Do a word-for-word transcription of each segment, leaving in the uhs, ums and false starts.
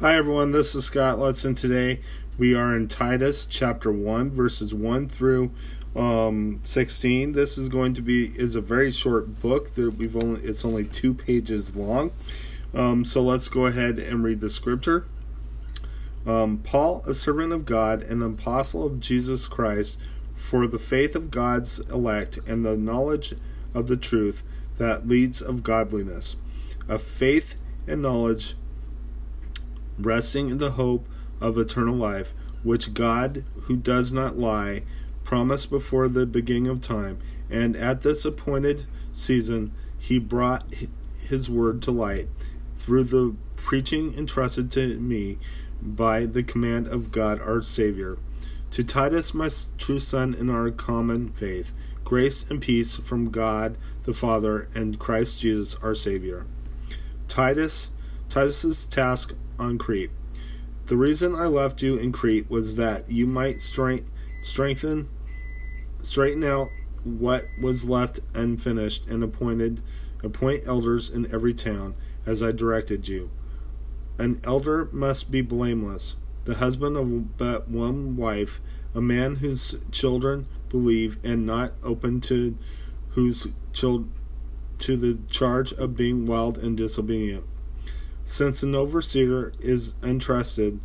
Hi everyone, this is Scott Lutz, and today we are in Titus chapter one, verses one through um, sixteen. This is going to be is a very short book. That we've only it's only two pages long. Um, so let's go ahead and read the scripture. Um, Paul, a servant of God and an apostle of Jesus Christ, for the faith of God's elect and the knowledge of the truth that leads of godliness, of faith and knowledge, resting in the hope of eternal life, which God, who does not lie, promised before the beginning of time, and at this appointed season he brought his word to light through the preaching entrusted to me by the command of God our Savior. To Titus, my true son in our common faith, grace and peace from God the Father and Christ Jesus our Savior. Titus, Titus's task on Crete. The reason I left you in Crete was that you might strength, strengthen, straighten out what was left unfinished, and appointed, appoint elders in every town, as I directed you. An elder must be blameless, the husband of but one wife, a man whose children believe, and not open to whose child to the charge of being wild and disobedient. Since an overseer is entrusted,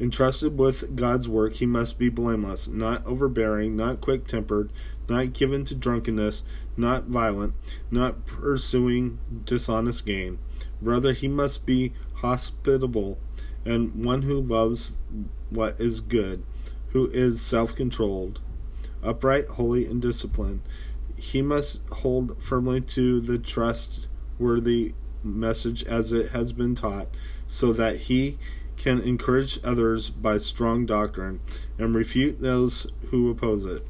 entrusted with God's work, he must be blameless, not overbearing, not quick-tempered, not given to drunkenness, not violent, not pursuing dishonest gain. Rather, he must be hospitable, and one who loves what is good, who is self-controlled, upright, holy, and disciplined. He must hold firmly to the trustworthy message as it has been taught, so that he can encourage others by strong doctrine and refute those who oppose it.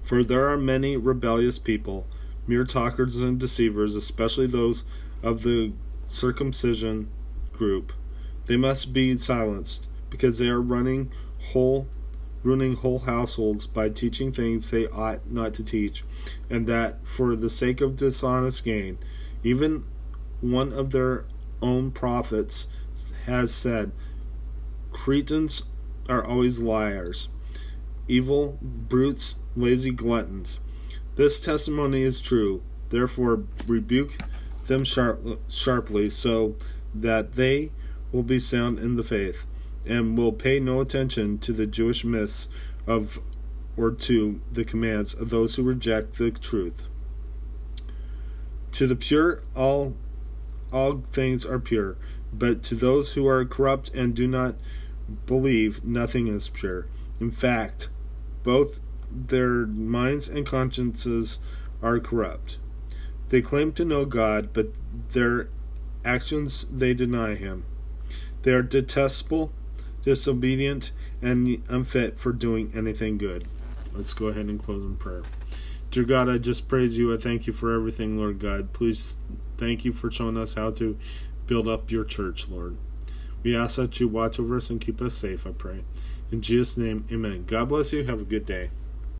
For there are many rebellious people, mere talkers and deceivers, especially those of the circumcision group. They must be silenced, because they are running whole ruining whole households by teaching things they ought not to teach, and that for the sake of dishonest gain. Even one of their own prophets has said, Cretans are always liars, evil brutes, lazy gluttons. This testimony is true. Therefore, rebuke them sharp, sharply, so that they will be sound in the faith, and will pay no attention to the Jewish myths of, or to the commands of those who reject the truth. To the pure, all all things are pure, but to those who are corrupt and do not believe, nothing is pure. In fact, both their minds and consciences are corrupt. They claim to know God, but their actions they deny him. They are detestable, disobedient, and unfit for doing anything good. Let's go ahead and close in prayer. Dear God, I just praise you. I thank you for everything, Lord God. Please thank you for showing us how to build up your church, Lord. We ask that you watch over us and keep us safe, I pray. In Jesus' name, amen. God bless you. Have a good day.